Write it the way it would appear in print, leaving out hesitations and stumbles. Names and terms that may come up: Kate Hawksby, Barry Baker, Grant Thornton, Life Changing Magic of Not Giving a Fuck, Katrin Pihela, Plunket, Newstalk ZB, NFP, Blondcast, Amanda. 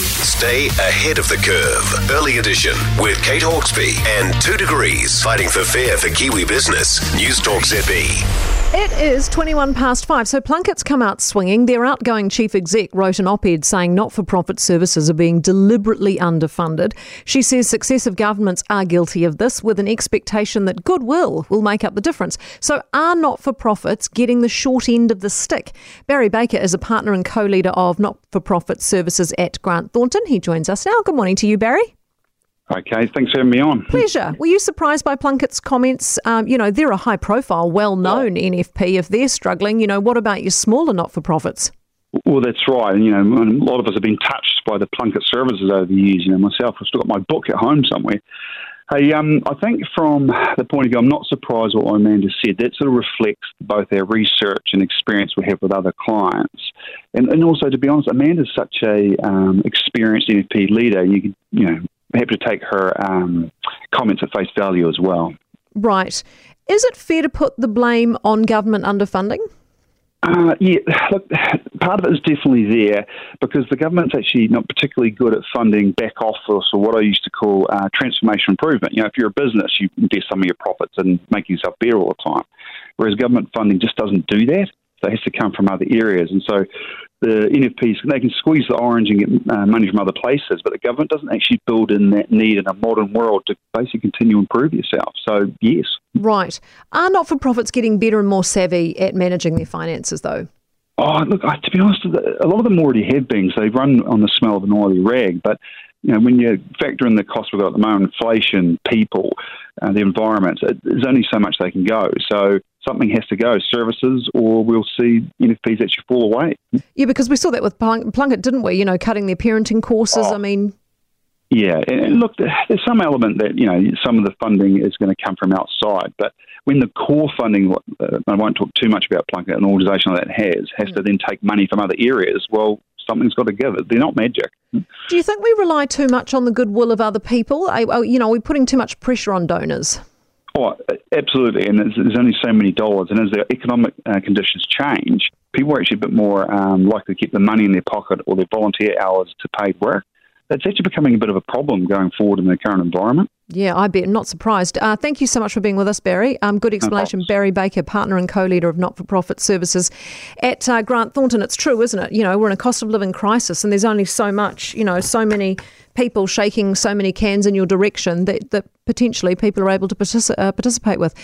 Stay ahead of the curve. Early Edition with Kate Hawksby and 2 Degrees, fighting for fair for Kiwi business. Newstalk ZB. It is 21 past five, so Plunket's come out swinging. Their outgoing chief exec wrote an op-ed saying not-for-profit services are being deliberately underfunded. She says successive governments are guilty of this, with an expectation that goodwill will make up the difference. So are not-for-profits getting the short end of the stick? Barry Baker is a partner and co-leader of not-for-profit services at Grant Thornton. He joins us now. Good morning to you, Barry. Okay, thanks for having me on. Pleasure. Were you surprised by Plunket's comments? They're a high-profile, well-known NFP. If they're struggling, what about your smaller not-for-profits? Well, that's right. And, a lot of us have been touched by the Plunket services over the years. Myself, I've still got my book at home somewhere. Hey, I think from the point of view, I'm not surprised what Amanda said. That sort of reflects both our research and experience we have with other clients. And also, to be honest, Amanda's such a experienced NFP leader. Happy to take her comments at face value as well. Right. Is it fair to put the blame on government underfunding? Look, part of it is definitely there because the government's actually not particularly good at funding back office, or what I used to call transformation improvement. If you're a business, you invest some of your profits in making yourself better all the time, whereas government funding just doesn't do that. So it has to come from other areas. And so the NFPs, they can squeeze the orange and get money from other places, but the government doesn't actually build in that need in a modern world to basically continue to improve yourself. So, yes. Right. Are not-for-profits getting better and more savvy at managing their finances, though? Oh, look, to be honest, a lot of them already have been, so they've run on the smell of an oily rag. But, when you factor in the cost we've got at the moment, inflation, people, the environment, there's only so much they can go. So something has to go, services, or we'll see NFPs actually fall away. Yeah, because we saw that with Plunket, didn't we? Cutting their parenting courses. Yeah, and look, there's some element that, some of the funding is going to come from outside, but when the core funding, I won't talk too much about Plunket, an organisation that has to then take money from other areas, well, something's got to give it. They're not magic. Do you think we rely too much on the goodwill of other people? Are we putting too much pressure on donors? Oh, absolutely, and there's only so many dollars. And as the economic conditions change, people are actually a bit more likely to keep the money in their pocket or their volunteer hours to paid work. That's actually becoming a bit of a problem going forward in the current environment. Yeah, I bet. Not surprised. Thank you so much for being with us, Barry. Good explanation. No, Barry Baker, partner and co-leader of not-for-profit services at Grant Thornton. It's true, isn't it? We're in a cost of living crisis and there's only so much, so many people shaking so many cans in your direction that potentially people are able to participate with.